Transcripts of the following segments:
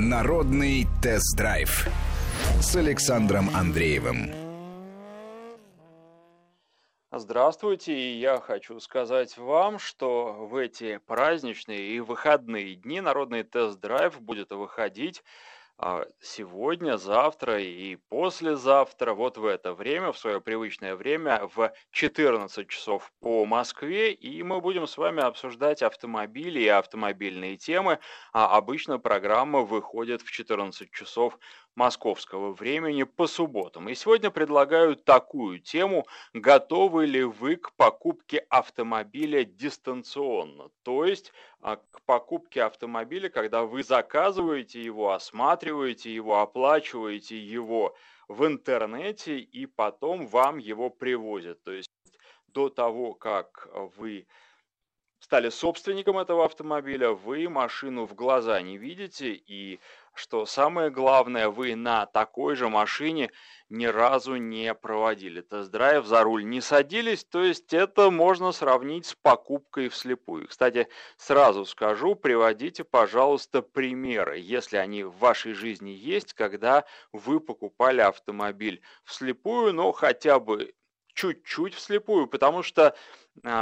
Народный тест-драйв с Александром Андреевым. Здравствуйте, и я хочу сказать вам, что в эти праздничные и выходные дни Народный тест-драйв будет выходить сегодня, завтра и послезавтра, вот в это время, в свое привычное время, в 14 часов по Москве, и мы будем с вами обсуждать автомобили и автомобильные темы. А обычно программа выходит в 14 часов московского времени по субботам. И сегодня предлагаю такую тему: готовы ли вы к покупке автомобиля дистанционно? То есть к покупке автомобиля, когда вы заказываете его, осматриваете его, оплачиваете его в интернете, и потом вам его привозят. То есть до того, как вы стали собственником этого автомобиля, вы машину в глаза не видите, и, что самое главное, вы на такой же машине ни разу не проводили тест-драйв, за руль не садились, то есть это можно сравнить с покупкой вслепую. Кстати, сразу скажу, приводите, пожалуйста, примеры, если они в вашей жизни есть, когда вы покупали автомобиль вслепую, но хотя бы чуть-чуть вслепую, потому что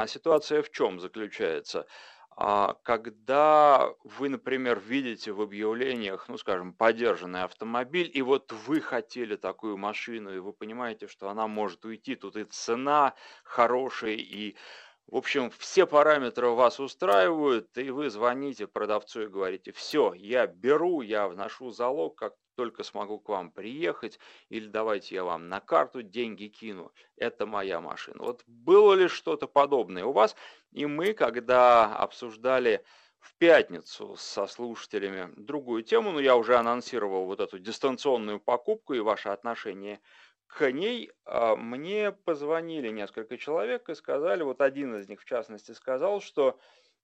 ситуация в чем заключается? Когда вы, например, видите в объявлениях, скажем, подержанный автомобиль, и вот вы хотели такую машину, и вы понимаете, что она может уйти, тут и цена хорошая, и, в общем, все параметры вас устраивают, и вы звоните продавцу и говорите: все, я беру, я вношу залог, как только смогу к вам приехать, или давайте я вам на карту деньги кину, это моя машина. Вот было ли что-то подобное у вас? И мы, когда обсуждали в пятницу со слушателями другую тему, но я уже анонсировал вот эту дистанционную покупку и ваше отношение к ней, мне позвонили несколько человек и сказали, вот один из них в частности сказал, что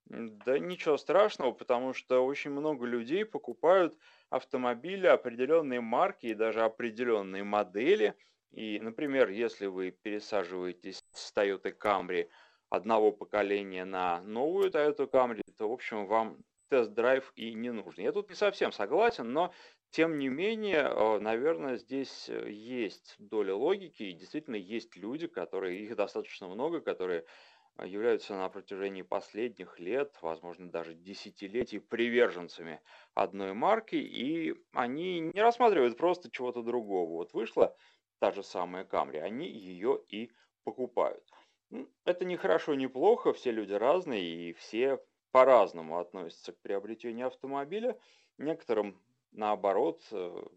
да ничего страшного, потому что очень много людей покупают автомобили определенной марки и даже определенной модели. И, например, если вы пересаживаетесь с Toyota Camry одного поколения на новую Toyota Camry, то, в общем, вам тест-драйв и не нужен. Я тут не совсем согласен, но, тем не менее, наверное, здесь есть доля логики, и действительно есть люди, которые, их достаточно много, которые являются на протяжении последних лет, возможно, даже десятилетий, приверженцами одной марки, и они не рассматривают просто чего-то другого. Вот вышла та же самая Camry, они ее и покупают. Это не хорошо, не плохо, все люди разные, и все по-разному относятся к приобретению автомобиля. Некоторым, наоборот,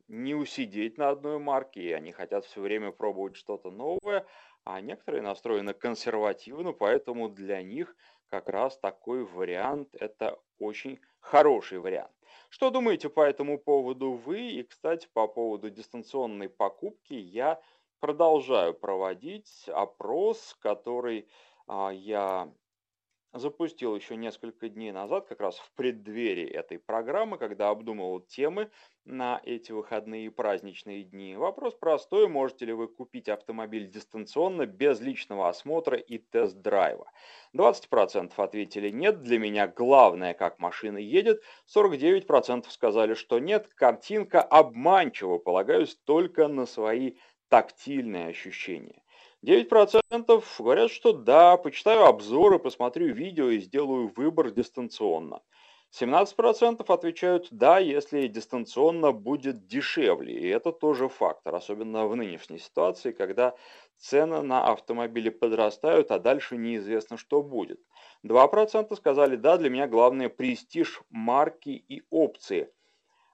не усидеть на одной марке, и они хотят все время пробовать что-то новое, а некоторые настроены консервативно, поэтому для них как раз такой вариант – это очень хороший вариант. Что думаете по этому поводу вы? И, кстати, по поводу дистанционной покупки я продолжаю проводить опрос, который я запустил еще несколько дней назад, как раз в преддверии этой программы, когда обдумывал темы на эти выходные и праздничные дни. Вопрос простой: можете ли вы купить автомобиль дистанционно, без личного осмотра и тест-драйва? 20% ответили нет, для меня главное, как машина едет. 49% сказали, что нет, картинка обманчива, полагаюсь только на свои тактильные ощущения. 9% говорят, что да, почитаю обзоры, посмотрю видео и сделаю выбор дистанционно. 17% отвечают да, если дистанционно будет дешевле. И это тоже фактор, особенно в нынешней ситуации, когда цены на автомобили подрастают, а дальше неизвестно, что будет. 2% сказали да, для меня главное престиж марки и опции.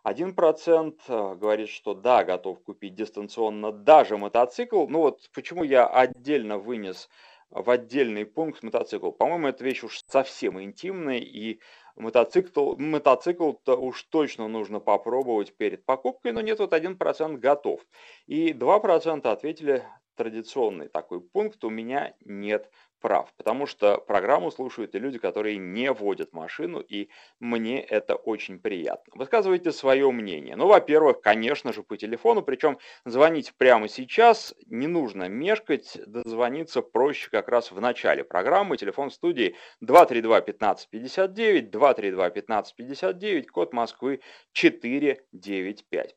1% говорит, что да, готов купить дистанционно даже мотоцикл. Ну вот почему я отдельно вынес в отдельный пункт мотоцикл. По-моему, эта вещь уж совсем интимная, и мотоцикл-то уж точно нужно попробовать перед покупкой, но нет, вот 1% готов. И 2% ответили традиционный такой пункт: у меня нет прав, потому что программу слушают и люди, которые не водят машину, и мне это очень приятно. Высказывайте свое мнение. Ну, во-первых, конечно же, по телефону, причем звонить прямо сейчас, не нужно мешкать, дозвониться проще как раз в начале программы. Телефон в студии 232-1559, 232-1559, код Москвы 495.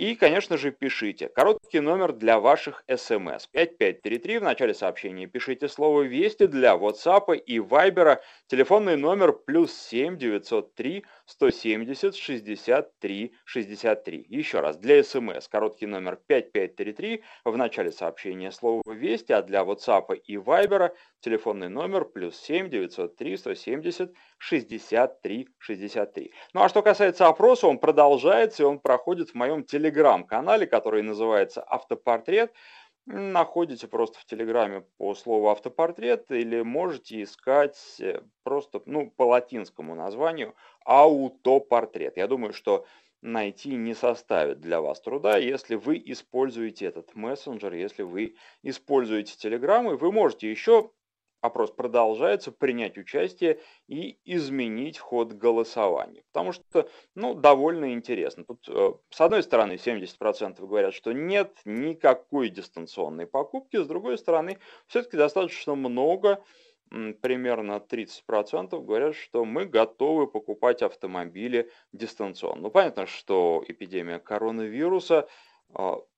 И, конечно же, пишите. Короткий номер для ваших СМС 5533. В начале сообщения пишите слово «Вести». Для WhatsApp и Viber телефонный номер +7 903 170 63 63. Еще раз, для СМС короткий номер 5533. В начале сообщения слово «Вести», а для WhatsApp и Viber телефонный номер +7 903 170 63 63. Ну а что касается опроса, он продолжается, и он проходит в моем телеграм-канале, который называется «Автопортрет». Находите просто в телеграме по слову «Автопортрет» или можете искать просто, по латинскому названию «Аутопортрет». Я думаю, что найти не составит для вас труда, если вы используете этот мессенджер, если вы используете телеграм, и вы можете еще... Опрос продолжается, принять участие и изменить ход голосования. Потому что, довольно интересно. Тут, с одной стороны, 70% говорят, что нет никакой дистанционной покупки. С другой стороны, все-таки достаточно много, примерно 30% говорят, что мы готовы покупать автомобили дистанционно. Понятно, что эпидемия коронавируса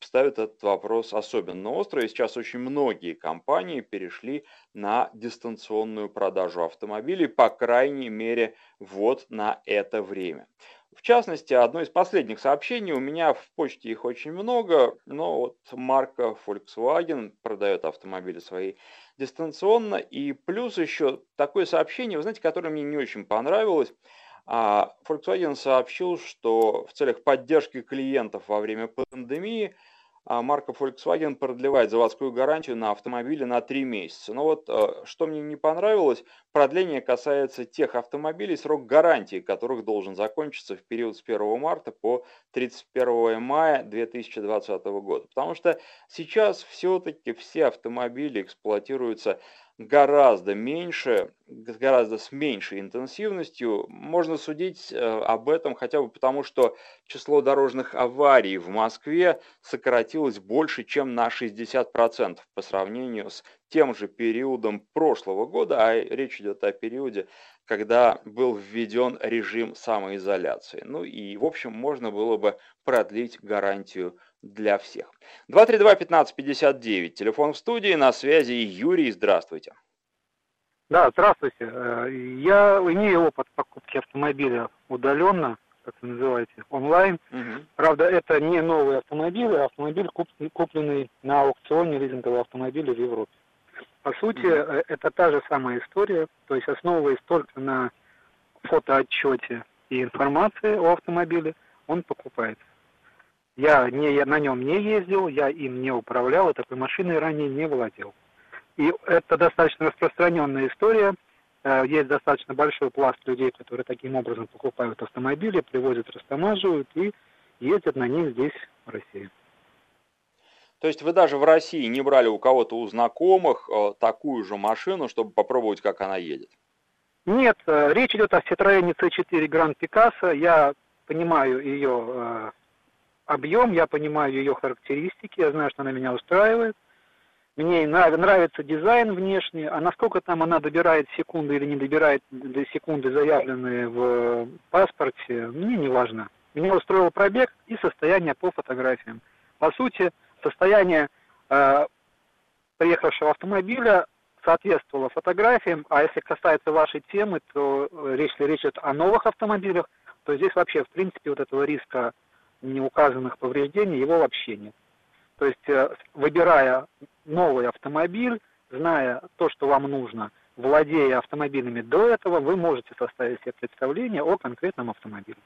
ставит этот вопрос особенно остро, и сейчас очень многие компании перешли на дистанционную продажу автомобилей, по крайней мере, вот на это время. В частности, одно из последних сообщений, у меня в почте их очень много, но вот марка Volkswagen продает автомобили свои дистанционно, и плюс еще такое сообщение, вы знаете, которое мне не очень понравилось. Volkswagen сообщил, что в целях поддержки клиентов во время пандемии марка Volkswagen продлевает заводскую гарантию на автомобили на 3 месяца. Но вот что мне не понравилось, продление касается тех автомобилей, срок гарантии которых должен закончиться в период с 1 марта по 31 мая 2020 года. Потому что сейчас все-таки все автомобили эксплуатируются гораздо меньше, гораздо с меньшей интенсивностью. Можно судить об этом хотя бы потому, что число дорожных аварий в Москве сократилось больше, чем на 60% по сравнению с тем же периодом прошлого года, а речь идет о периоде, когда был введен режим самоизоляции. И, в общем, можно было бы продлить гарантию для всех. 232-1559, телефон в студии, на связи Юрий, здравствуйте. Да, здравствуйте. Я имею опыт покупки автомобиля удаленно, как вы называете, онлайн. Угу. Правда, это не новые автомобили, а автомобиль, купленный на аукционе лизингового автомобиля в Европе. По сути, угу, это та же самая история, то есть основываясь только на фотоотчете и информации о автомобиле, он покупается. Я на нем не ездил, я им не управлял, и такой машиной ранее не владел. И это достаточно распространенная история. Есть достаточно большой пласт людей, которые таким образом покупают автомобили, привозят, растамаживают и ездят на них здесь, в России. То есть вы даже в России не брали у кого-то, у знакомых, такую же машину, чтобы попробовать, как она едет? Нет, речь идет о Citroen C4 Grand Picasso. Я понимаю ее... объем, я понимаю ее характеристики, я знаю, что она меня устраивает. Мне нравится дизайн внешний, а насколько там она добирает секунды или не добирает до секунды, заявленные в паспорте, мне не важно. Меня устроил пробег и состояние по фотографиям. По сути, состояние приехавшего автомобиля соответствовало фотографиям, а если касается вашей темы, то если речь идет о новых автомобилях, то здесь вообще, в принципе, вот этого риска неуказанных повреждений, его вообще нет. То есть, выбирая новый автомобиль, зная то, что вам нужно, владея автомобилями до этого, вы можете составить себе представление о конкретном автомобиле.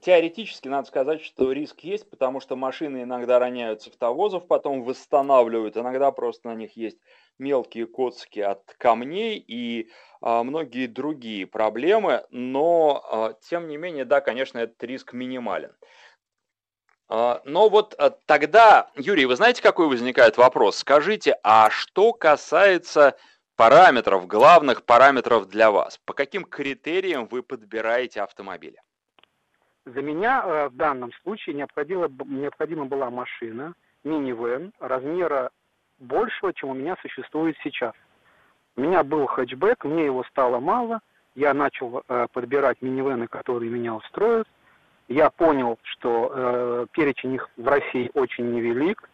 Теоретически надо сказать, что риск есть, потому что машины иногда роняются в автовозов, потом восстанавливают, иногда просто на них есть мелкие коцки от камней и многие другие проблемы, но тем не менее, да, конечно, этот риск минимален. Но вот тогда, Юрий, вы знаете, какой возникает вопрос? Скажите, а что касается параметров, главных параметров для вас? По каким критериям вы подбираете автомобили? Для меня в данном случае необходима была машина, минивэн, размера большего, чем у меня существует сейчас. У меня был хэтчбэк, мне его стало мало, я начал подбирать минивэны, которые меня устроят. Я понял, что перечень их в России очень невелик.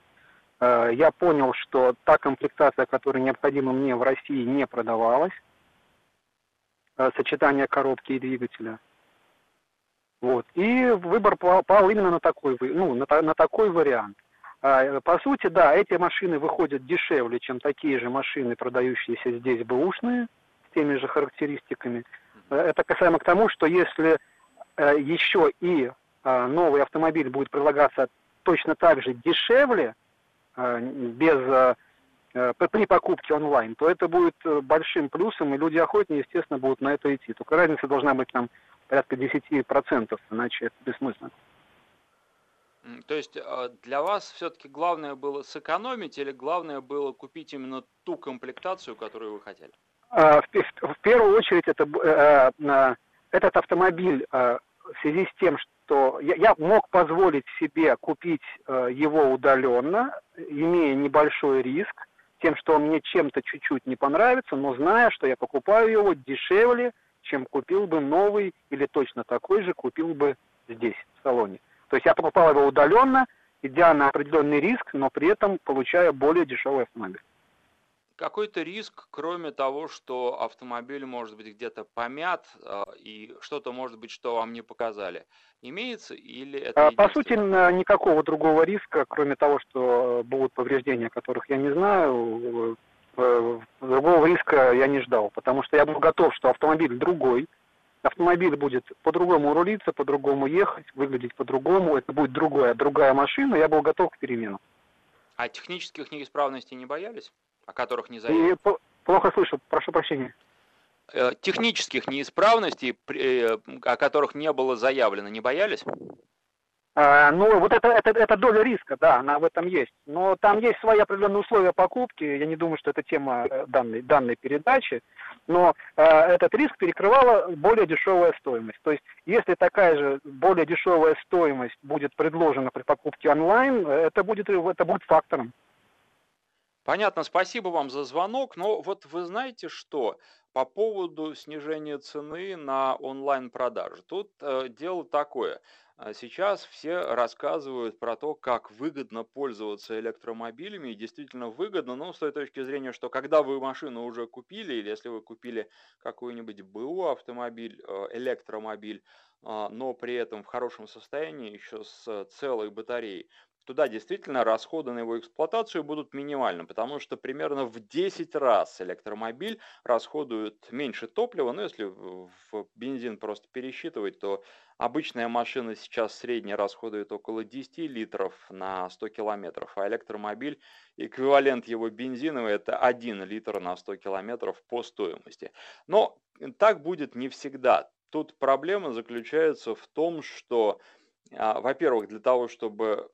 Я понял, что та комплектация, которая необходима мне в России, не продавалась. Сочетание коробки и двигателя. Вот. И выбор пал именно на такой, на такой вариант. По сути, да, эти машины выходят дешевле, чем такие же машины, продающиеся здесь бэушные, с теми же характеристиками. Это касаемо к тому, что если еще и новый автомобиль будет предлагаться точно так же дешевле, при покупке онлайн, то это будет большим плюсом, и люди охотнее, естественно, будут на это идти. Только разница должна быть там порядка 10%, иначе это бессмысленно. То есть для вас все-таки главное было сэкономить или главное было купить именно ту комплектацию, которую вы хотели? В первую очередь этот автомобиль в связи с тем, что я мог позволить себе купить его удаленно, имея небольшой риск, тем, что он мне чем-то чуть-чуть не понравится, но зная, что я покупаю его дешевле, чем купил бы новый или точно такой же купил бы здесь, в салоне. То есть я покупал его удаленно, идя на определенный риск, но при этом получая более дешевый автомобиль. Какой-то риск, кроме того, что автомобиль может быть где-то помят и что-то может быть, что вам не показали, имеется или это? По сути, никакого другого риска, кроме того, что будут повреждения, которых я не знаю, другого риска я не ждал, потому что я был готов, что автомобиль другой, автомобиль будет по-другому рулиться, по-другому ехать, выглядеть по-другому, это будет другая машина, я был готов к переменам. А технических неисправностей не боялись? О которых не заявили. Плохо слышу, прошу прощения. Технических неисправностей, о которых не было заявлено, не боялись? Вот это доля риска, да, она в этом есть. Но там есть свои определенные условия покупки, я не думаю, что это тема данной передачи, но этот риск перекрывала более дешевая стоимость. То есть, если такая же более дешевая стоимость будет предложена при покупке онлайн, это будет фактором. Понятно, спасибо вам за звонок, но вот вы знаете что, по поводу снижения цены на онлайн-продажи, тут дело такое, сейчас все рассказывают про то, как выгодно пользоваться электромобилями, и действительно выгодно, но с той точки зрения, что когда вы машину уже купили, или если вы купили какой-нибудь БУ автомобиль, электромобиль, но при этом в хорошем состоянии, еще с целой батареей, туда действительно расходы на его эксплуатацию будут минимальны, потому что примерно в 10 раз электромобиль расходует меньше топлива, но если в бензин просто пересчитывать, то обычная машина сейчас средняя расходует около 10 литров на 100 километров, а электромобиль, эквивалент его бензиновый, это 1 литр на 100 километров по стоимости. Но так будет не всегда. Тут проблема заключается в том, что во-первых, для того, чтобы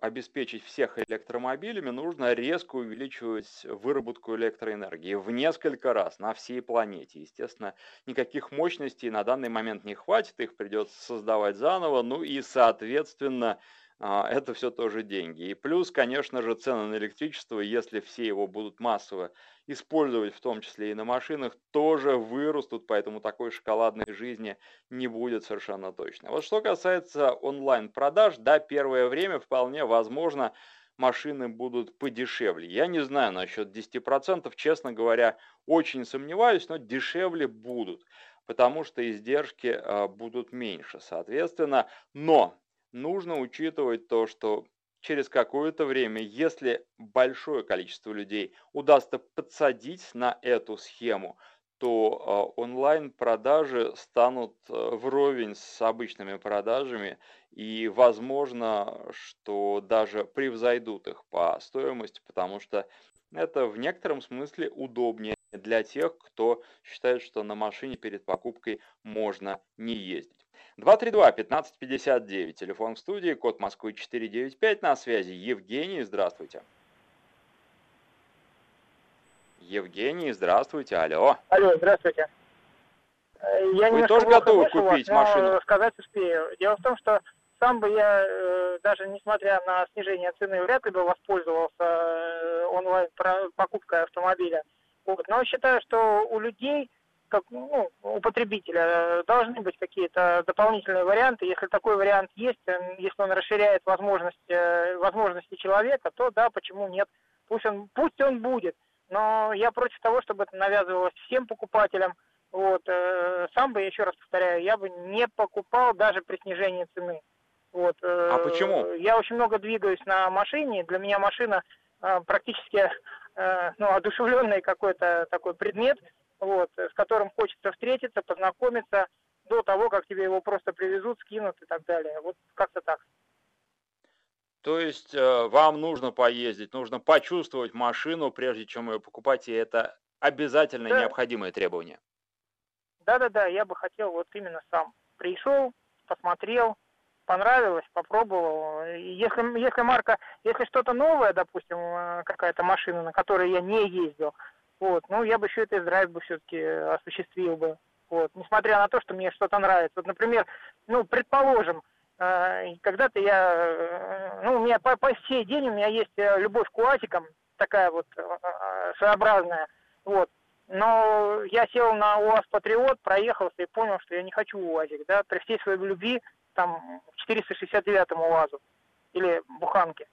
обеспечить всех электромобилями, нужно резко увеличивать выработку электроэнергии в несколько раз на всей планете. Естественно, никаких мощностей на данный момент не хватит, их придется создавать заново, ну и, соответственно, это все тоже деньги. И плюс, конечно же, цены на электричество, если все его будут массово использовать, в том числе и на машинах, тоже вырастут, поэтому такой шоколадной жизни не будет совершенно точно. Вот что касается онлайн-продаж, да, первое время вполне возможно машины будут подешевле. Я не знаю насчет 10%, честно говоря, очень сомневаюсь, но дешевле будут, потому что издержки будут меньше, соответственно, но нужно учитывать то, что через какое-то время, если большое количество людей удастся подсадить на эту схему, то онлайн-продажи станут вровень с обычными продажами и, возможно, что даже превзойдут их по стоимости, потому что это в некотором смысле удобнее для тех, кто считает, что на машине перед покупкой можно не ездить. 232-1559, телефон в студии, код Москвы 495, на связи Евгений, здравствуйте. Евгений, здравствуйте, алло. Алло, здравствуйте. Вы тоже готовы купить машину? Рассказать успею. Дело в том, что сам бы я, даже несмотря на снижение цены, вряд ли бы воспользовался онлайн-покупкой автомобиля. Вот. Но считаю, что у людей, у потребителя, должны быть какие-то дополнительные варианты. Если такой вариант есть, если он расширяет возможности человека, то да, почему нет? Пусть он будет. Но я против того, чтобы это навязывалось всем покупателям. Вот. Сам бы, еще раз повторяю, я бы не покупал даже при снижении цены. Вот. А почему? Я очень много двигаюсь на машине. Для меня машина практически одушевленный какой-то такой предмет, вот, с которым хочется встретиться, познакомиться до того, как тебе его просто привезут, скинут и так далее. Вот как-то так. То есть вам нужно поездить, нужно почувствовать машину, прежде чем ее покупать, и это обязательно необходимое требование. Да, я бы хотел вот именно сам. Пришел, посмотрел, понравилось, попробовал. Если что-то новое, допустим, какая-то машина, на которой я не ездил, вот, я бы еще и тест-драйв бы все-таки осуществил бы. Вот, несмотря на то, что мне что-то нравится. Вот, например, предположим, когда-то я, у меня по сей день у меня есть любовь к УАЗикам, такая вот своеобразная, вот. Но я сел на УАЗ Патриот, проехался и понял, что я не хочу УАЗик, да, при всей своей любви, там, 469-му УАЗу или Буханке.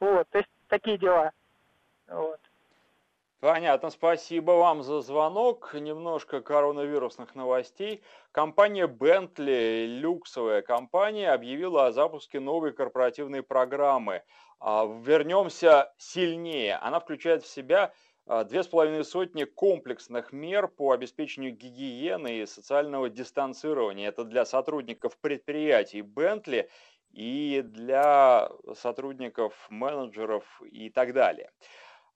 Вот, то есть такие дела. Вот. Понятно, спасибо вам за звонок. Немножко коронавирусных новостей. Компания Bentley, люксовая компания, объявила о запуске новой корпоративной программы «Вернемся сильнее». Она включает в себя 2,5 сотни комплексных мер по обеспечению гигиены и социального дистанцирования. Это для сотрудников предприятий Bentley и для сотрудников, менеджеров и так далее.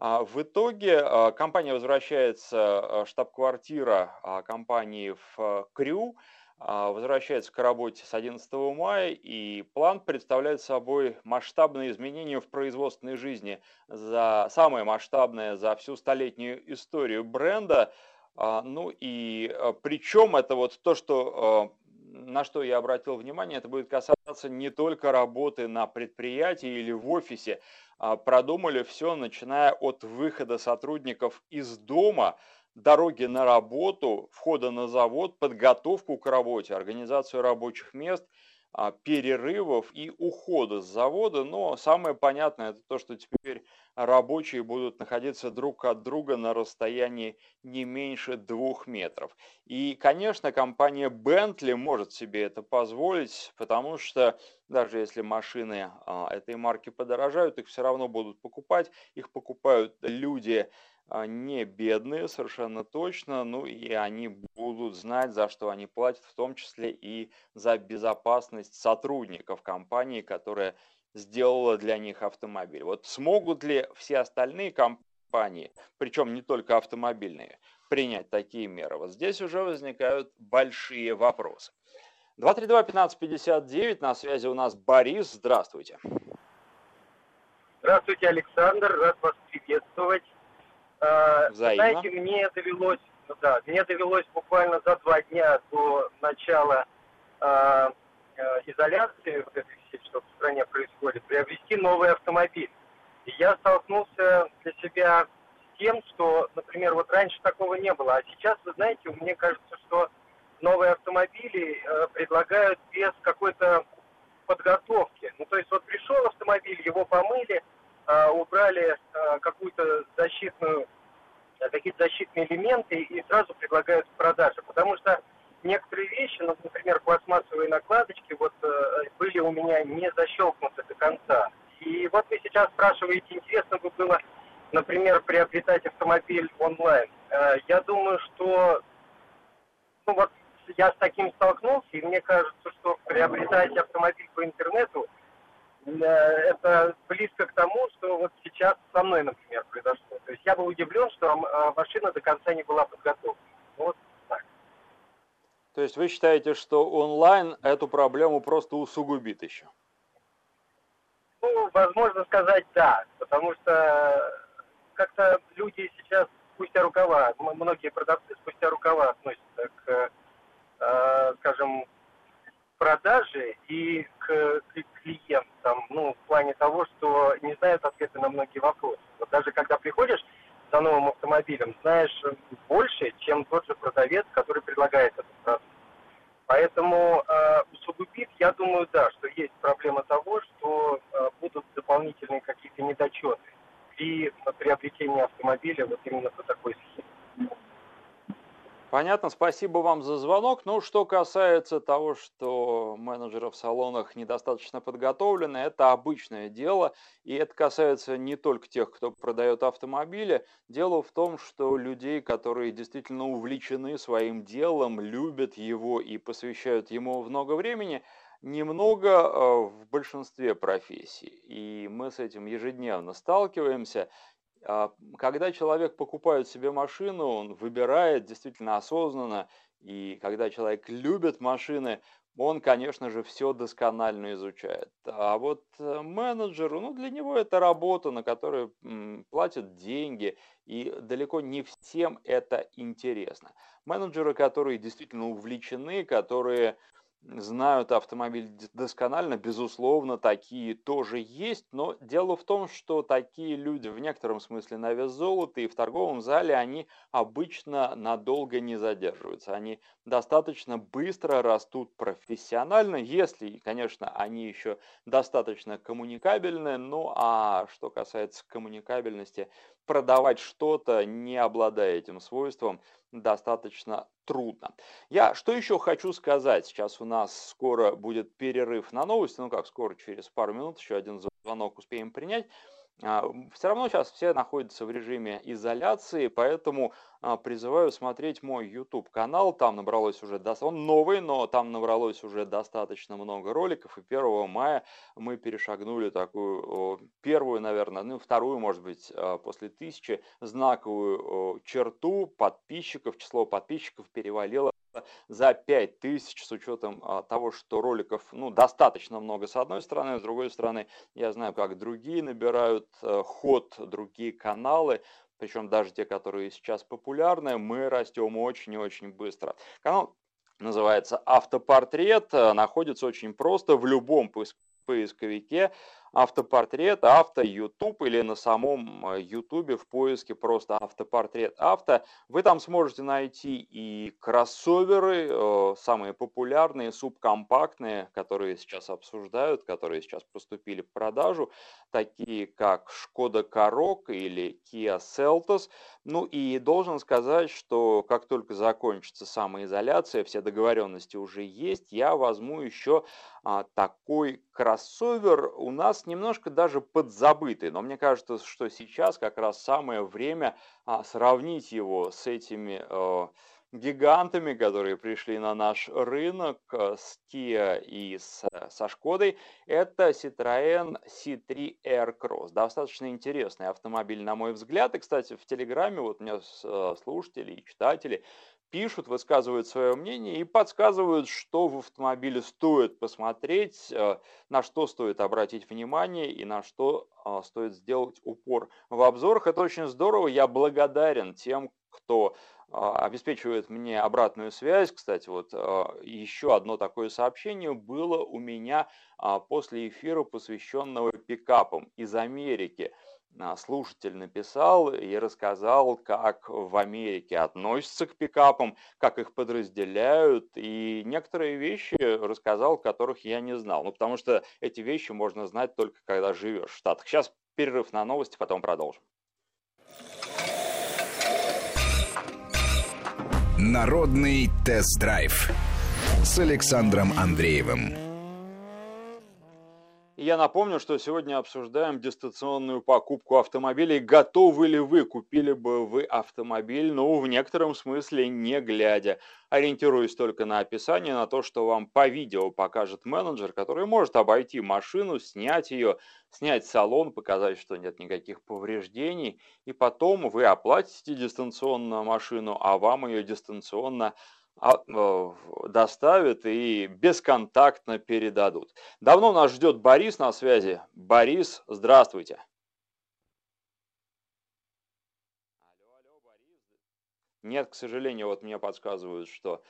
В итоге компания возвращается, штаб-квартира компании в Крю, возвращается к работе с 11 мая, и план представляет собой масштабные изменения в производственной жизни, самое масштабное за всю столетнюю историю бренда. Ну и причем это вот то, что, на что я обратил внимание, это будет касаться не только работы на предприятии или в офисе. Продумали все, начиная от выхода сотрудников из дома, дороги на работу, входа на завод, подготовку к работе, организацию рабочих мест, перерывов и ухода с завода. Но самое понятное – это то, что теперь рабочие будут находиться друг от друга на расстоянии не меньше 2 метров. И, конечно, компания Bentley может себе это позволить, потому что даже если машины этой марки подорожают, их все равно будут покупать. Их покупают люди не бедные, совершенно точно, и они будут знать, за что они платят, в том числе и за безопасность сотрудников компании, которая сделала для них автомобиль. Вот смогут ли все остальные компании, причем не только автомобильные, принять такие меры? Вот здесь уже возникают большие вопросы. 232-1559, на связи у нас Борис, здравствуйте. Здравствуйте, Александр, рад вас приветствовать. Взаимно. Знаете, мне довелось буквально за 2 дня до начала изоляции, вот это все, что в стране происходит, приобрести новый автомобиль. И я столкнулся для себя с тем, что, например, вот раньше такого не было, а сейчас, вы знаете, мне кажется, что новые автомобили предлагают без какой-то подготовки. То есть вот пришел автомобиль, его помыли, убрали какие-то защитные элементы и сразу предлагают в продаже. Потому что некоторые вещи, например, пластмассовые накладочки, были у меня не защелкнуты до конца. И вот вы сейчас спрашиваете, интересно бы было, например, приобретать автомобиль онлайн. Я думаю, что я с таким столкнулся, и мне кажется, что приобретать автомобиль по интернету это близко к тому, что вот сейчас со мной, например, произошло. То есть я был удивлен, что машина до конца не была подготовлена. Вот так. То есть вы считаете, что онлайн эту проблему просто усугубит еще? Ну, возможно сказать да, потому что как-то люди сейчас спустя рукава, многие продавцы спустя рукава относятся к, скажем, продаже и к клиентам, ну, в плане того, что не знают ответы на многие вопросы. Вот даже когда приходишь за новым автомобилем, знаешь больше, чем тот же продавец, который предлагает этот продукт. Поэтому усугубит, я думаю, да, что есть проблема того, что будут дополнительные какие-то недочеты при приобретении автомобиля вот именно по такой схеме. Понятно, спасибо вам за звонок. Ну, что касается того, что менеджеры в салонах недостаточно подготовлены, это обычное дело, и это касается не только тех, кто продает автомобили. Дело в том, что людей, которые действительно увлечены своим делом, любят его и посвящают ему много времени, немного в большинстве профессий, и мы с этим ежедневно сталкиваемся. Когда человек покупает себе машину, он выбирает действительно осознанно, и когда человек любит машины, он, конечно же, все досконально изучает. А вот менеджеру, ну, для него это работа, на которую платят деньги, и далеко не всем это интересно. Менеджеры, которые действительно увлечены, которые знают автомобиль досконально, безусловно, такие тоже есть, но дело в том, что такие люди в некотором смысле на вес золота, и в торговом зале они обычно надолго не задерживаются. Они достаточно быстро растут профессионально, если, конечно, они еще достаточно коммуникабельны, ну а что касается коммуникабельности, продавать что-то, не обладая этим свойством, достаточно трудно. Я что еще хочу сказать? Сейчас у нас скоро будет перерыв на новости. Ну как скоро, через пару минут еще один звонок успеем принять. Все равно сейчас все находятся в режиме изоляции, поэтому призываю смотреть мой YouTube-канал. Там набралось уже он новый, но там набралось уже достаточно много роликов. И 1 мая мы перешагнули такую первую, наверное, ну вторую, может быть, после 1000 знаковую черту подписчиков. Число подписчиков перевалило за 5000 с учетом того, что роликов достаточно много с одной стороны, с другой стороны я знаю, как другие набирают ход, другие каналы, причем даже те, которые сейчас популярны, мы растем очень и очень быстро. Канал называется «Автопортрет», находится очень просто в любом поисковике. Автопортрет, авто, YouTube, или на самом YouTube в поиске просто автопортрет, авто. Вы там сможете найти и кроссоверы, самые популярные, субкомпактные, которые сейчас обсуждают, которые сейчас поступили в продажу, такие как Skoda Karoq или Kia Seltos. Ну и должен сказать, что как только закончится самоизоляция, все договоренности уже есть, я возьму еще такой кроссовер, у нас немножко даже подзабытый, но мне кажется, что сейчас как раз самое время сравнить его с этими гигантами, которые пришли на наш рынок, с Kia и со Шкодой. Это Citroen C3 Aircross. Достаточно интересный автомобиль, на мой взгляд. И, кстати, в Телеграме вот у меня слушатели и читатели пишут, высказывают свое мнение и подсказывают, что в автомобиле стоит посмотреть, на что стоит обратить внимание и на что стоит сделать упор в обзорах. Это очень здорово. Я благодарен тем, кто обеспечивает мне обратную связь. Кстати, вот еще одно такое сообщение было у меня после эфира, посвященного пикапам из Америки. Слушатель написал и рассказал, как в Америке относятся к пикапам, как их подразделяют, и некоторые вещи рассказал, которых я не знал. Ну, потому что эти вещи можно знать только когда живешь в Штатах. Сейчас перерыв на новости, потом продолжим. Народный тест-драйв с Александром Андреевым. И я напомню, что сегодня обсуждаем дистанционную покупку автомобилей. Готовы ли вы, купили бы вы автомобиль, но в некотором смысле не глядя, ориентируясь только на описание, на то, что вам по видео покажет менеджер, который может обойти машину, снять ее, снять салон, показать, что нет никаких повреждений, и потом вы оплатите дистанционно машину, а вам ее дистанционно доставят и бесконтактно передадут. Давно нас ждет Борис на связи. Борис, здравствуйте. Алло, Борис. Нет, к сожалению, вот мне подсказывают, что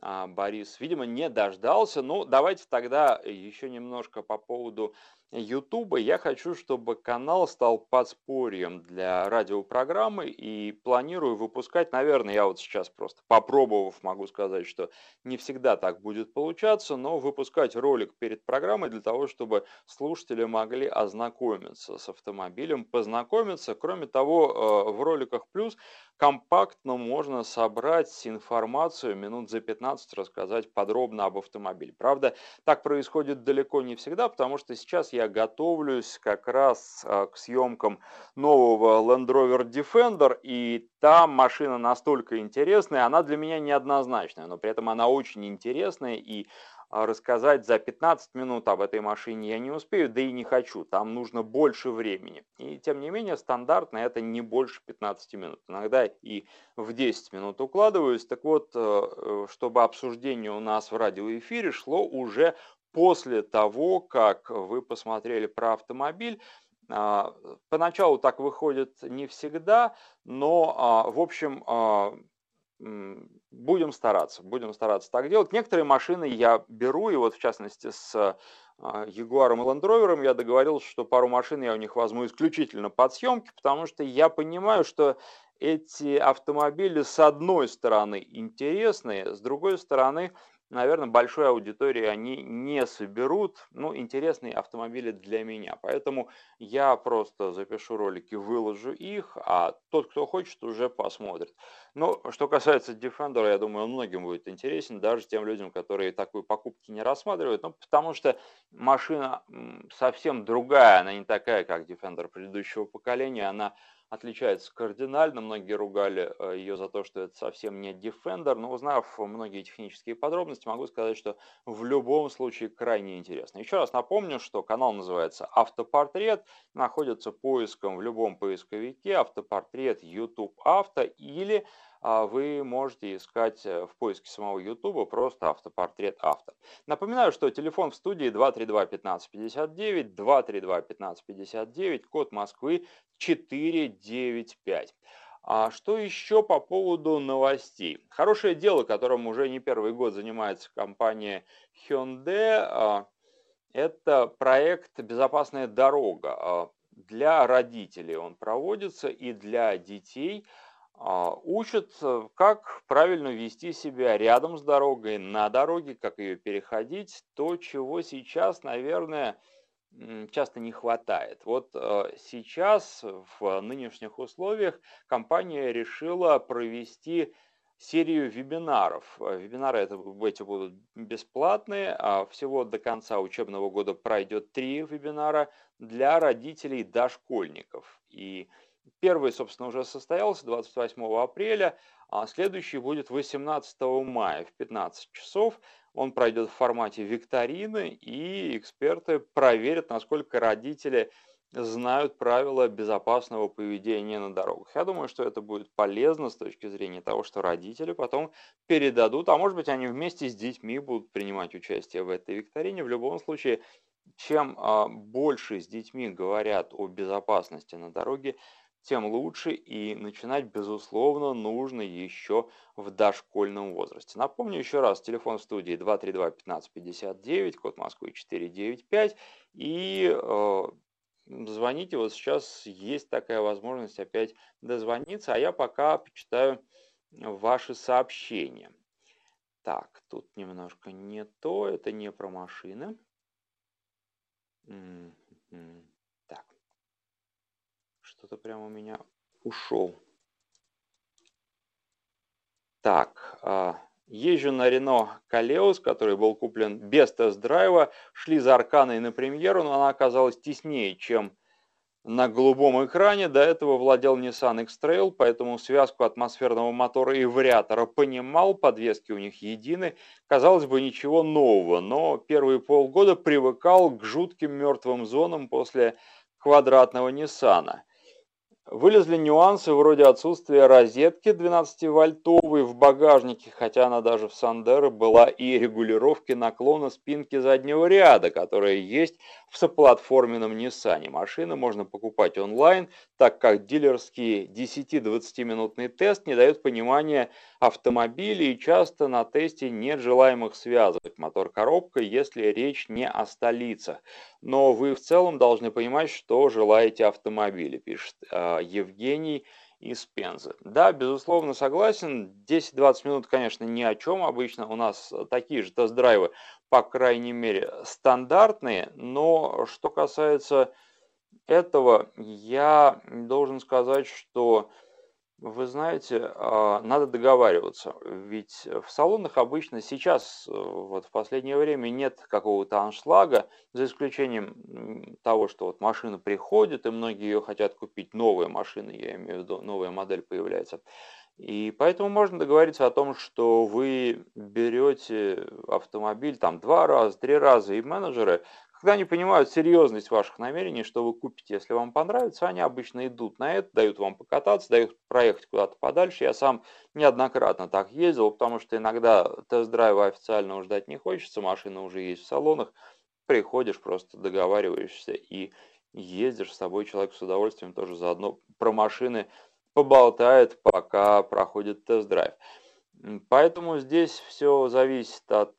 Борис, видимо, не дождался. Ну, давайте тогда еще немножко по поводу Ютуба. Я хочу, чтобы канал стал подспорьем для радиопрограммы и планирую выпускать, наверное, я вот сейчас просто попробовав, могу сказать, что не всегда так будет получаться, но выпускать ролик перед программой для того, чтобы слушатели могли ознакомиться с автомобилем, познакомиться. Кроме того, в роликах плюс компактно можно собрать информацию, минут за 15 рассказать подробно об автомобиле. Правда, так происходит далеко не всегда, потому что сейчас я готовлюсь как раз к съемкам нового Land Rover Defender, и там машина настолько интересная, она для меня неоднозначная, но при этом она очень интересная, и рассказать за 15 минут об этой машине я не успею, да и не хочу, там нужно больше времени. И тем не менее, стандартно это не больше 15 минут, иногда и в 10 минут укладываюсь. Так вот, чтобы обсуждение у нас в радиоэфире шло уже после того, как вы посмотрели про автомобиль. Поначалу так выходит не всегда, но, в общем, будем стараться так делать. Некоторые машины я беру, и вот в частности с Jaguar'ом и Land Rover'ом я договорился, что пару машин я у них возьму исключительно под съемки, потому что я понимаю, что эти автомобили с одной стороны интересные, с другой стороны, наверное, большой аудитории они не соберут, ну, интересные автомобили для меня. Поэтому я просто запишу ролики, выложу их, а тот, кто хочет, уже посмотрит. Но что касается Defender, я думаю, он многим будет интересен, даже тем людям, которые такую покупки не рассматривают, ну, потому что машина совсем другая, она не такая, как Defender предыдущего поколения, она отличается кардинально. Многие ругали ее за то, что это совсем не Defender, но узнав многие технические подробности, могу сказать, что в любом случае крайне интересно. Еще раз напомню, что канал называется «Автопортрет», находится поиском в любом поисковике «Автопортрет», «YouTube Авто», или вы можете искать в поиске самого YouTube просто «Автопортрет Авто». Напоминаю, что телефон в студии 232-1559, 232-1559, код Москвы 495. А что еще по поводу новостей? Хорошее дело, которым уже не первый год занимается компания Hyundai, это проект «Безопасная дорога». Для родителей он проводится, и для детей учат, как правильно вести себя рядом с дорогой, на дороге, как ее переходить, то, чего сейчас, наверное, часто не хватает. Вот сейчас в нынешних условиях компания решила провести серию вебинаров. Вебинары эти будут бесплатные. Всего до конца учебного года пройдет 3 вебинара для родителей дошкольников. И первый, собственно, уже состоялся 28 апреля, а следующий будет 18 мая в 15 часов. Он пройдет в формате викторины, и эксперты проверят, насколько родители знают правила безопасного поведения на дорогах. Я думаю, что это будет полезно с точки зрения того, что родители потом передадут, а может быть, они вместе с детьми будут принимать участие в этой викторине. В любом случае, чем больше с детьми говорят о безопасности на дороге, тем лучше, и начинать, безусловно, нужно еще в дошкольном возрасте. Напомню еще раз, телефон в студии 232-1559, код Москвы 495, и звоните, вот сейчас есть такая возможность опять дозвониться, а я пока почитаю ваши сообщения. Так, тут немножко не то, это не про машины. Что-то прямо у меня ушел. Так, Езжу на Renault Kaleos, который был куплен без тест-драйва. Шли за Арканой на премьеру, но она оказалась теснее, чем на голубом экране. До этого владел Nissan X-Trail, поэтому связку атмосферного мотора и вариатора понимал, подвески у них едины. Казалось бы, ничего нового, но первые полгода привыкал к жутким мертвым зонам после квадратного Ниссана. Вылезли нюансы вроде отсутствия розетки 12-вольтовой в багажнике, хотя она даже в Сандеро была, и регулировки наклона спинки заднего ряда, которая есть в соплатформенном Ниссане. Машины можно покупать онлайн, так как дилерский 10-20-минутный тест не дает понимания автомобилей, и часто на тесте нет желаемых связок мотор-коробка, если речь не о столицах. Но вы в целом должны понимать, что желаете автомобиля, пишет Евгений из Пензы. Да, безусловно, согласен. 10-20 минут, конечно, ни о чем. Обычно у нас такие же тест-драйвы, по крайней мере, стандартные. Но что касается этого, я должен сказать, что, вы знаете, надо договариваться. Ведь в салонах обычно сейчас, вот в последнее время, нет какого-то аншлага, за исключением того, что вот машина приходит, и многие ее хотят купить, новая машина, я имею в виду, новая модель появляется. И поэтому можно договориться о том, что вы берете автомобиль там 2 раза, 3 раза, и менеджеры, когда они понимают серьезность ваших намерений, что вы купите, если вам понравится, они обычно идут на это, дают вам покататься, дают проехать куда-то подальше. Я сам неоднократно так ездил, потому что иногда тест-драйва официального ждать не хочется, машина уже есть в салонах, приходишь, просто договариваешься и ездишь с собой, человек с удовольствием тоже заодно про машины поболтает, пока проходит тест-драйв. Поэтому здесь все зависит от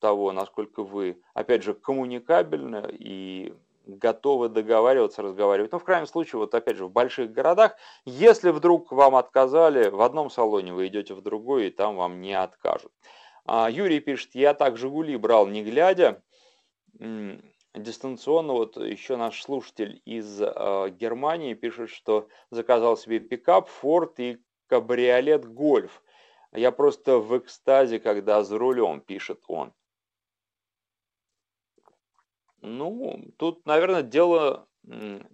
того, насколько вы, опять же, коммуникабельны и готовы договариваться, разговаривать. Но в крайнем случае, вот опять же, в больших городах, если вдруг вам отказали, в одном салоне вы идете в другой, и там вам не откажут. Юрий пишет: я так «Жигули» брал, не глядя. Дистанционно, вот еще наш слушатель из Германии пишет, что заказал себе пикап, Ford и кабриолет Гольф. Я просто в экстазе, когда за рулем, пишет он. Ну, тут, наверное, дело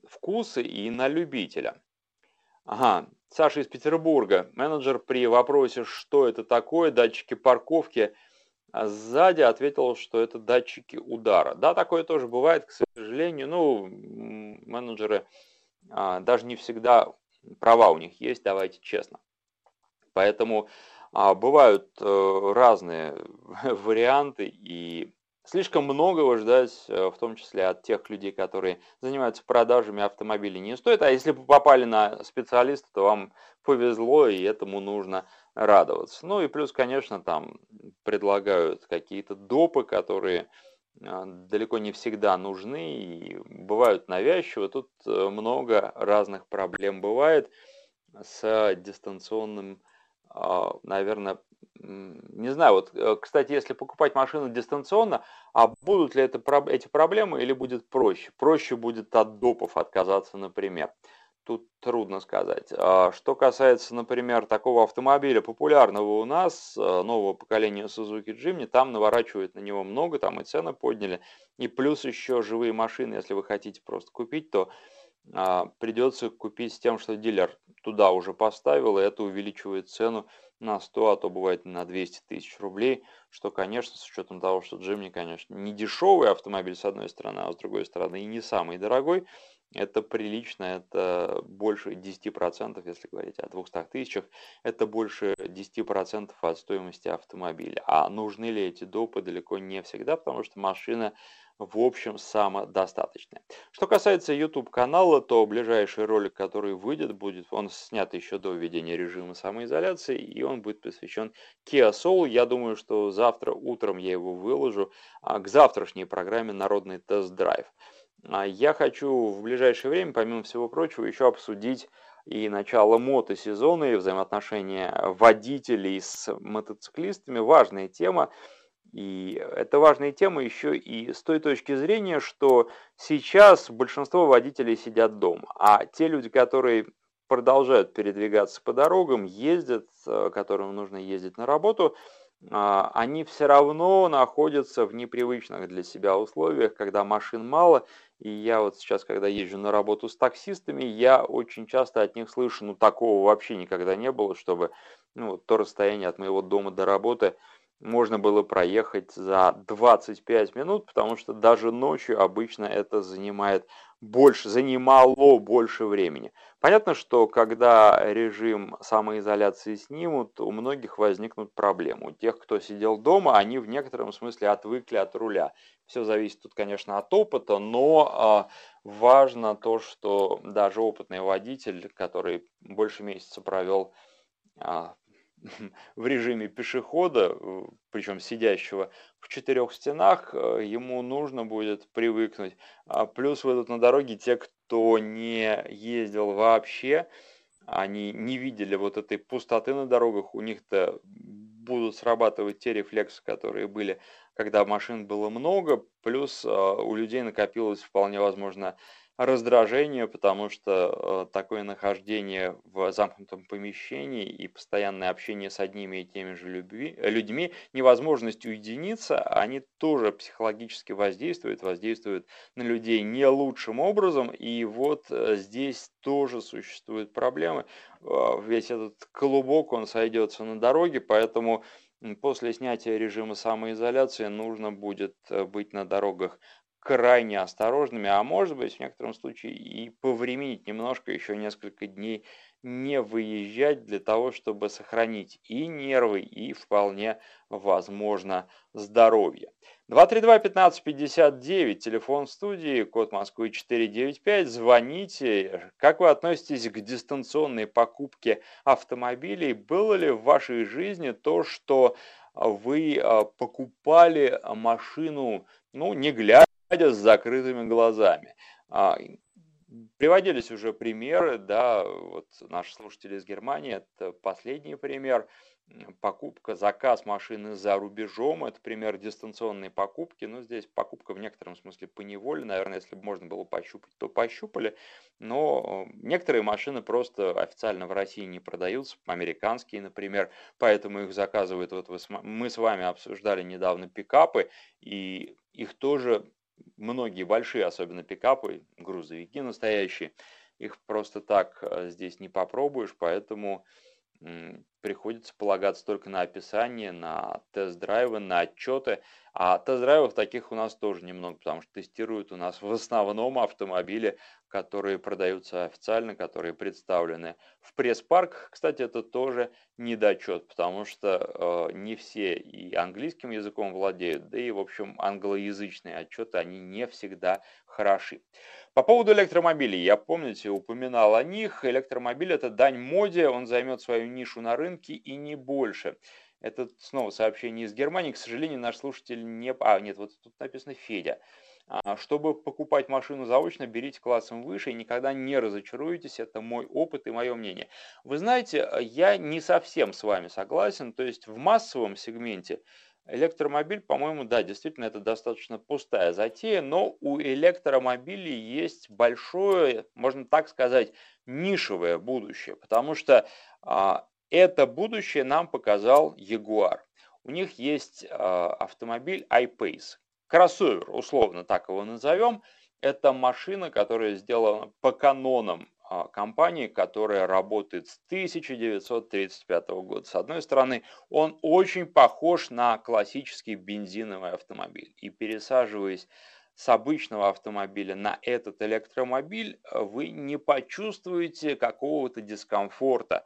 вкуса и на любителя. Ага, Саша из Петербурга. Менеджер при вопросе, что это такое, датчики парковки, сзади ответил, что это датчики удара. Да, такое тоже бывает, к сожалению. Ну, менеджеры даже не всегда, права у них есть, давайте честно. Поэтому бывают разные варианты, и слишком многого ждать, в том числе от тех людей, которые занимаются продажами автомобилей, не стоит. А если попали на специалиста, то вам повезло, и этому нужно радоваться. Ну и плюс, конечно, там предлагают какие-то допы, которые далеко не всегда нужны, и бывают навязчивы. Тут много разных проблем бывает с дистанционным, наверное, не знаю, вот, кстати, если покупать машину дистанционно, а будут ли эти проблемы или будет проще? Проще будет от допов отказаться, например. Тут трудно сказать. Что касается, например, такого автомобиля популярного у нас, нового поколения Suzuki Jimny, там наворачивают на него много, там и цены подняли, и плюс еще живые машины, если вы хотите просто купить, то придется купить с тем, что дилер туда уже поставил, и это увеличивает цену на 100, а то бывает на 200 тысяч рублей, что, конечно, с учетом того, что Jimny, конечно, не дешевый автомобиль с одной стороны, а с другой стороны и не самый дорогой, это прилично, это больше 10%, если говорить о 200 тысячах, это больше 10% от стоимости автомобиля. А нужны ли эти допы? Далеко не всегда, потому что машина, в общем, самодостаточная. Что касается YouTube-канала, то ближайший ролик, который выйдет, он снят еще до введения режима самоизоляции, и он будет посвящен Kia Soul. Я думаю, что завтра утром я его выложу к завтрашней программе «Народный тест-драйв». Я хочу в ближайшее время, помимо всего прочего, еще обсудить и начало мотосезона, и взаимоотношения водителей с мотоциклистами. Важная тема. И это важная тема еще и с той точки зрения, что сейчас большинство водителей сидят дома, а те люди, которые продолжают передвигаться по дорогам, ездят, которым нужно ездить на работу, они все равно находятся в непривычных для себя условиях, когда машин мало. И я вот сейчас, когда езжу на работу с таксистами, я очень часто от них слышу, ну, такого вообще никогда не было, чтобы то расстояние от моего дома до работы можно было проехать за 25 минут, потому что даже ночью обычно это занимало больше времени. Понятно, что когда режим самоизоляции снимут, у многих возникнут проблемы. У тех, кто сидел дома, они в некотором смысле отвыкли от руля. Все зависит тут, конечно, от опыта, но важно то, что даже опытный водитель, который больше месяца провел в режиме пешехода, причем сидящего в четырех стенах, ему нужно будет привыкнуть. Плюс выйдут на дороге те, кто не ездил вообще, они не видели вот этой пустоты на дорогах, у них-то будут срабатывать те рефлексы, которые были, когда машин было много, плюс у людей накопилось вполне возможно раздражение, потому что такое нахождение в замкнутом помещении и постоянное общение с одними и теми же людьми, невозможность уединиться, они тоже психологически воздействуют на людей не лучшим образом, и вот здесь тоже существуют проблемы. Весь этот клубок, он сойдется на дороге, поэтому после снятия режима самоизоляции нужно будет быть на дорогах крайне осторожными, а может быть в некотором случае и повременить немножко, еще несколько дней не выезжать для того, чтобы сохранить и нервы, и вполне возможно здоровье. 232-15-59, телефон студии, код Москвы 495, звоните. Как вы относитесь к дистанционной покупке автомобилей? Было ли в вашей жизни то, что вы покупали машину, не глядя, с закрытыми глазами? Приводились уже примеры, вот наши слушатели из Германии, это последний пример, заказ машины за рубежом, это пример дистанционной покупки, здесь покупка в некотором смысле поневоле, наверное, если бы можно было пощупать, то пощупали, но некоторые машины просто официально в России не продаются, американские, например, поэтому их заказывают, мы с вами обсуждали недавно пикапы, и их тоже многие большие, особенно пикапы, грузовики настоящие, их просто так здесь не попробуешь, поэтому приходится полагаться только на описание, на тест-драйвы, на отчеты. А тест-драйвов таких у нас тоже немного, потому что тестируют у нас в основном автомобили, которые продаются официально, которые представлены в пресс-парках. Кстати, это тоже недочет, потому что не все и английским языком владеют, да и, в общем, англоязычные отчеты, они не всегда хороши. По поводу электромобилей, помните, упоминал о них. Электромобиль – это дань моде, он займет свою нишу на рынке и не больше. Это снова сообщение из Германии. К сожалению, наш слушатель не... нет, вот тут написано Федя. Чтобы покупать машину заочно, берите классом выше и никогда не разочаруетесь. Это мой опыт и мое мнение. Вы знаете, я не совсем с вами согласен. То есть в массовом сегменте электромобиль, по-моему, действительно, это достаточно пустая затея, но у электромобилей есть большое, можно так сказать, нишевое будущее, потому что это будущее нам показал Jaguar. У них есть автомобиль I-Pace, кроссовер, условно так его назовем. Это машина, которая сделана по канонам компании, которая работает с 1935 года. С одной стороны, он очень похож на классический бензиновый автомобиль. И пересаживаясь с обычного автомобиля на этот электромобиль, вы не почувствуете какого-то дискомфорта.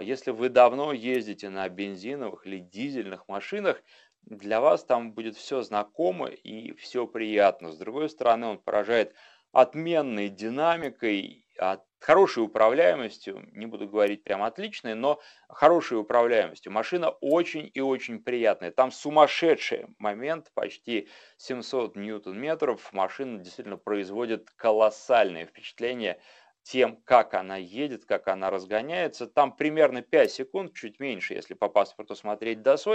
Если вы давно ездите на бензиновых или дизельных машинах, для вас там будет все знакомо и все приятно. С другой стороны, он поражает отменной динамикой, хорошей управляемостью, не буду говорить прям отличной, но хорошей управляемостью. Машина очень и очень приятная. Там сумасшедший момент, почти 700 ньютон-метров. Машина действительно производит колоссальное впечатление. тем, как она едет, как она разгоняется. Там примерно 5 секунд, чуть меньше, если по паспорту смотреть, до 100.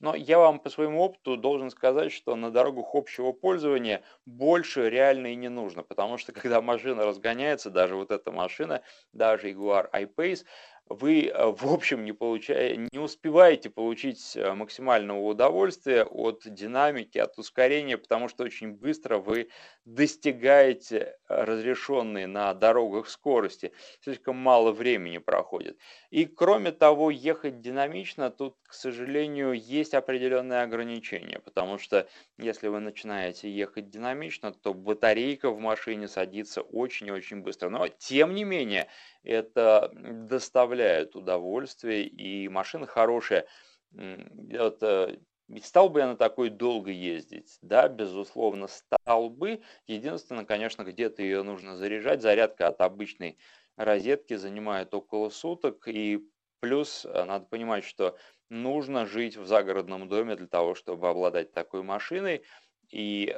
Но я вам по своему опыту должен сказать, что на дорогах общего пользования больше реально и не нужно. Потому что, когда машина разгоняется, даже вот эта машина, даже Jaguar I-Pace, вы, в общем, не успеваете получить максимального удовольствия от динамики, от ускорения, потому что очень быстро вы достигаете разрешенной на дорогах скорости. Слишком мало времени проходит. И, кроме того, ехать динамично тут, к сожалению, есть определенные ограничения, потому что если вы начинаете ехать динамично, то батарейка в машине садится очень-очень быстро. Но, тем не менее, это доставляет удовольствие, и машина хорошая. Стал бы я на такой долго ездить? Да, безусловно, стал бы. Единственное, конечно, где-то ее нужно заряжать. Зарядка от обычной розетки занимает около суток. И плюс надо понимать, что нужно жить в загородном доме для того, чтобы обладать такой машиной. И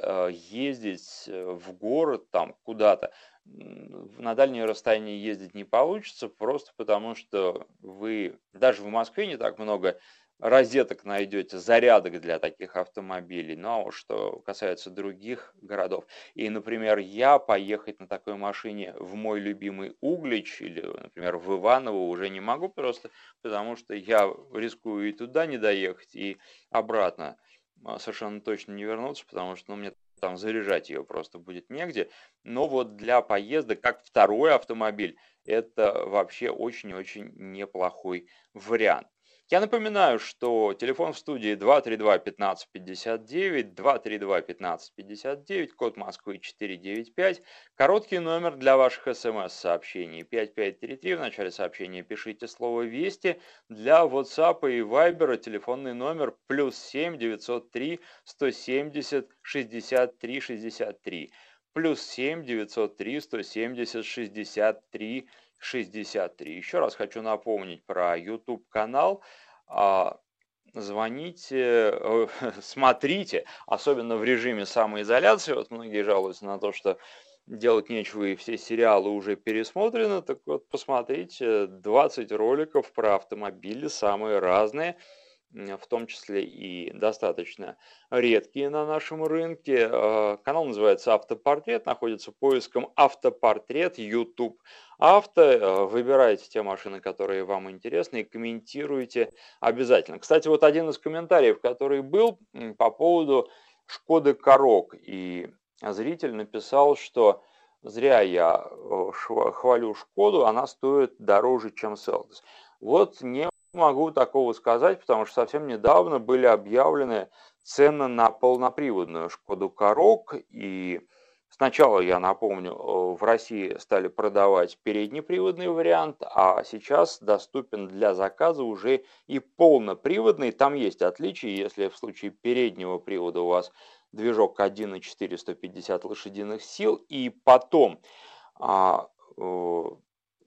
ездить в город, там, куда-то, на дальние расстояния ездить не получится, просто потому что вы даже в Москве не так много розеток найдете, зарядок для таких автомобилей, но что касается других городов. И, например, я поехать на такой машине в мой любимый Углич или, например, в Иваново уже не могу, просто потому что я рискую и туда не доехать, и обратно совершенно точно не вернуться, потому что мне там заряжать ее просто будет негде. Но вот для поезда, как второй автомобиль, это вообще очень-очень неплохой вариант. Я напоминаю, что телефон в студии 232-1559, 232-1559, код Москвы 495, короткий номер для ваших смс-сообщений 5533, в начале сообщения пишите слово «Вести», для WhatsApp и Viber телефонный номер +7 903 170 63 63, +7 903 170 63 63. Еще раз хочу напомнить про YouTube-канал. Звоните, смотрите, особенно в режиме самоизоляции. Вот многие жалуются на то, что делать нечего и все сериалы уже пересмотрены. Так вот, посмотрите 20 роликов про автомобили, самые разные, в том числе и достаточно редкие на нашем рынке. Канал называется «Автопортрет», находится поиском «Автопортрет», YouTube Авто. Выбирайте те машины, которые вам интересны, и комментируйте обязательно. Кстати, вот один из комментариев, который был по поводу «Шкоды Karoq», и зритель написал, что зря я хвалю «Шкоду», она стоит дороже, чем «Селтос». Вот не могу такого сказать, потому что совсем недавно были объявлены цены на полноприводную «Шкоду Karoq», и сначала, я напомню, в России стали продавать переднеприводный вариант, а сейчас доступен для заказа уже и полноприводный. Там есть отличия, если в случае переднего привода у вас движок 1.4, 150 лошадиных сил, и потом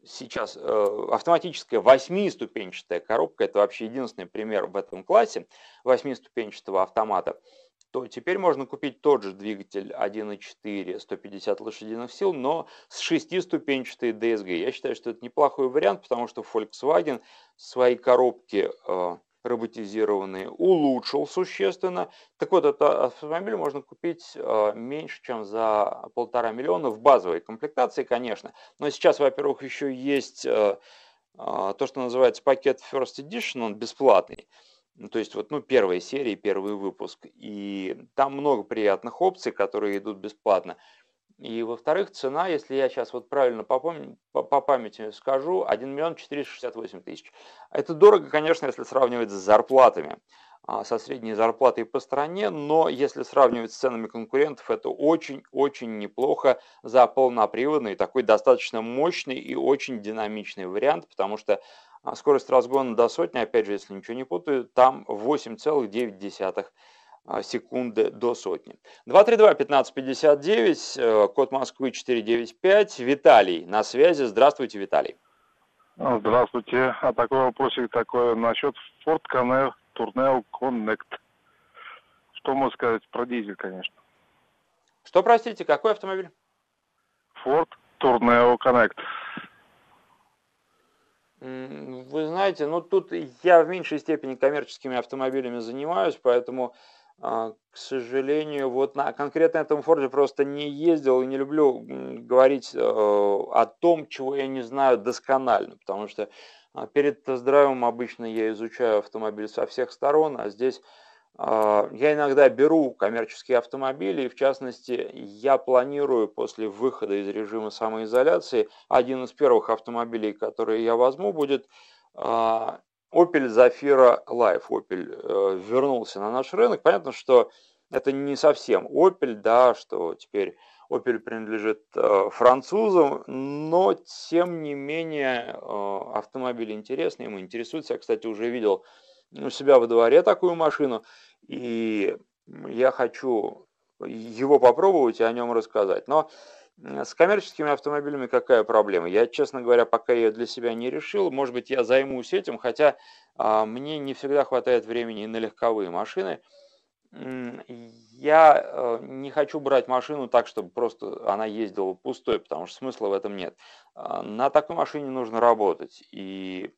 сейчас автоматическая 8-ступенчатая коробка, это вообще единственный пример в этом классе 8-ступенчатого автомата, то теперь можно купить тот же двигатель 1.4, 150 лошадиных сил, но с 6-ступенчатой DSG. Я считаю, что это неплохой вариант, потому что Volkswagen свои коробки роботизированные улучшил существенно. Так вот, этот автомобиль можно купить меньше, чем за 1,5 миллиона в базовой комплектации, конечно. Но сейчас, во-первых, еще есть то, что называется пакет First Edition, он бесплатный. То есть, вот, первые серии, первый выпуск. И там много приятных опций, которые идут бесплатно. И, во-вторых, цена, если я сейчас вот правильно по памяти скажу, 1 миллион 468 тысяч. Это дорого, конечно, если сравнивать с зарплатами, со средней зарплатой по стране, но если сравнивать с ценами конкурентов, это очень-очень неплохо за полноприводный, такой достаточно мощный и очень динамичный вариант, потому что скорость разгона до 100, опять же, если ничего не путаю, там 8,9 секунды до 100. 232-1559, код Москвы 495. Виталий на связи. Здравствуйте, Виталий. Здравствуйте. А такой вопросик такой насчет Ford Tourneo Connect. Что можно сказать про дизель, конечно? Что, простите, какой автомобиль? Ford Tourneo Connect? Вы знаете, ну тут я в меньшей степени коммерческими автомобилями занимаюсь, поэтому, к сожалению, вот на конкретно этом Форде просто не ездил и не люблю говорить о том, чего я не знаю досконально, потому что перед тест-драйвом обычно я изучаю автомобиль со всех сторон, а здесь я иногда беру коммерческие автомобили, и в частности я планирую после выхода из режима самоизоляции один из первых автомобилей, которые я возьму, будет Opel Zafira Life. Opel вернулся на наш рынок. Понятно, что это не совсем Opel, да, что теперь Opel принадлежит французам, но тем не менее автомобиль интересный, ему интересуется. Я, кстати, уже видел у себя во дворе такую машину, и я хочу его попробовать и о нем рассказать. Но с коммерческими автомобилями какая проблема? Я, честно говоря, пока ее для себя не решил. Может быть, я займусь этим, хотя мне не всегда хватает времени на легковые машины. Я не хочу брать машину так, чтобы просто она ездила пустой, потому что смысла в этом нет. На такой машине нужно работать, и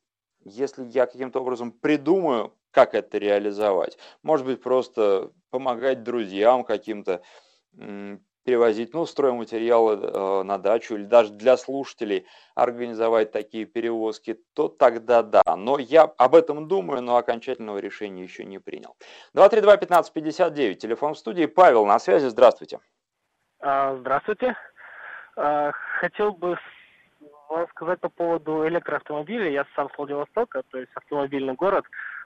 если я каким-то образом придумаю, как это реализовать, может быть, просто помогать друзьям каким-то, перевозить, ну, стройматериалы на дачу или даже для слушателей организовать такие перевозки, то тогда да. Но я об этом думаю, но окончательного решения еще не принял. 232-15-59, телефон в студии. Павел на связи, здравствуйте. Здравствуйте. Хотел бы сказать по поводу электроавтомобилей. Я сам с Владивостока, то есть автомобильный город,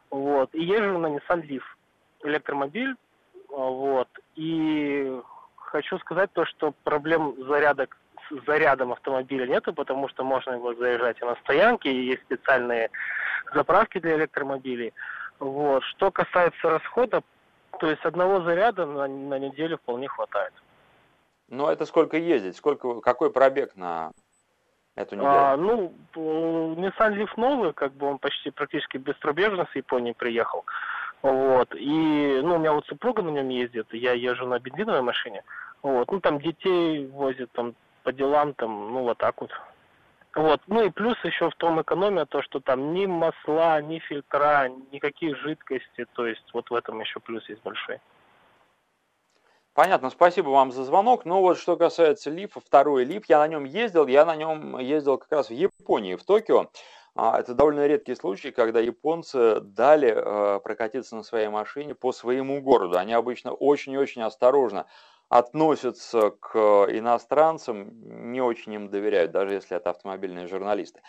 вот, и езжу на Nissan Leaf, электромобиль, вот, и хочу сказать то, что проблем с зарядом автомобиля нету, потому что можно его заезжать и на стоянке, и есть специальные заправки для электромобилей, вот. Что касается расхода, то есть одного заряда на неделю вполне хватает. Но это сколько ездить, сколько, какой пробег на эту неделю? Ну, Nissan Leaf новый, как бы он почти практически беспробежно с Японии приехал. Вот. И, ну, у меня вот супруга на нем ездит, я езжу на бензиновой машине. Вот. Ну, там детей возят, там, по делам, там, ну, вот так вот. Вот. Ну, и плюс еще в том экономия, то, что там ни масла, ни фильтра, никаких жидкостей, то есть вот в этом еще плюс есть большой. Понятно, спасибо вам за звонок. Ну вот что касается Лифа, второй Лиф, я на нем ездил как раз в Японии, в Токио. Это довольно редкий случай, когда японцы дали прокатиться на своей машине по своему городу. Они обычно очень-очень осторожно относятся к иностранцам, не очень им доверяют, даже если это автомобильные журналисты.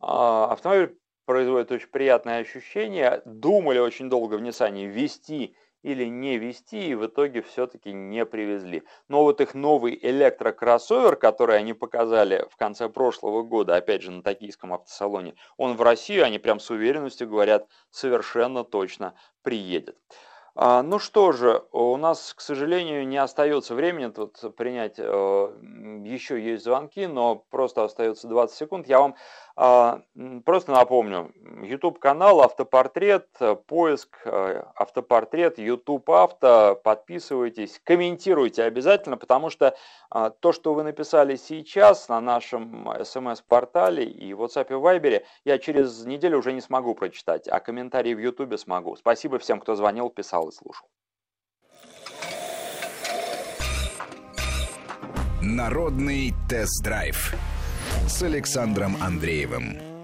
Автомобиль производит очень приятное ощущение. Думали очень долго в Ниссане везти или не везти, и в итоге все-таки не привезли. Но вот их новый электрокроссовер, который они показали в конце прошлого года, опять же, на токийском автосалоне, он в Россию, они прям с уверенностью говорят, совершенно точно приедет. Ну что же, у нас, к сожалению, не остается времени тут принять, еще есть звонки, но просто остается 20 секунд. Я вам просто напомню, YouTube-канал «Автопортрет», поиск «Автопортрет», YouTube Авто, подписывайтесь, комментируйте обязательно, потому что то, что вы написали сейчас на нашем СМС-портале и в WhatsApp и Viber, я через неделю уже не смогу прочитать, а комментарии в YouTube смогу. Спасибо всем, кто звонил, писал и слушал. Народный тест-драйв с Александром Андреевым.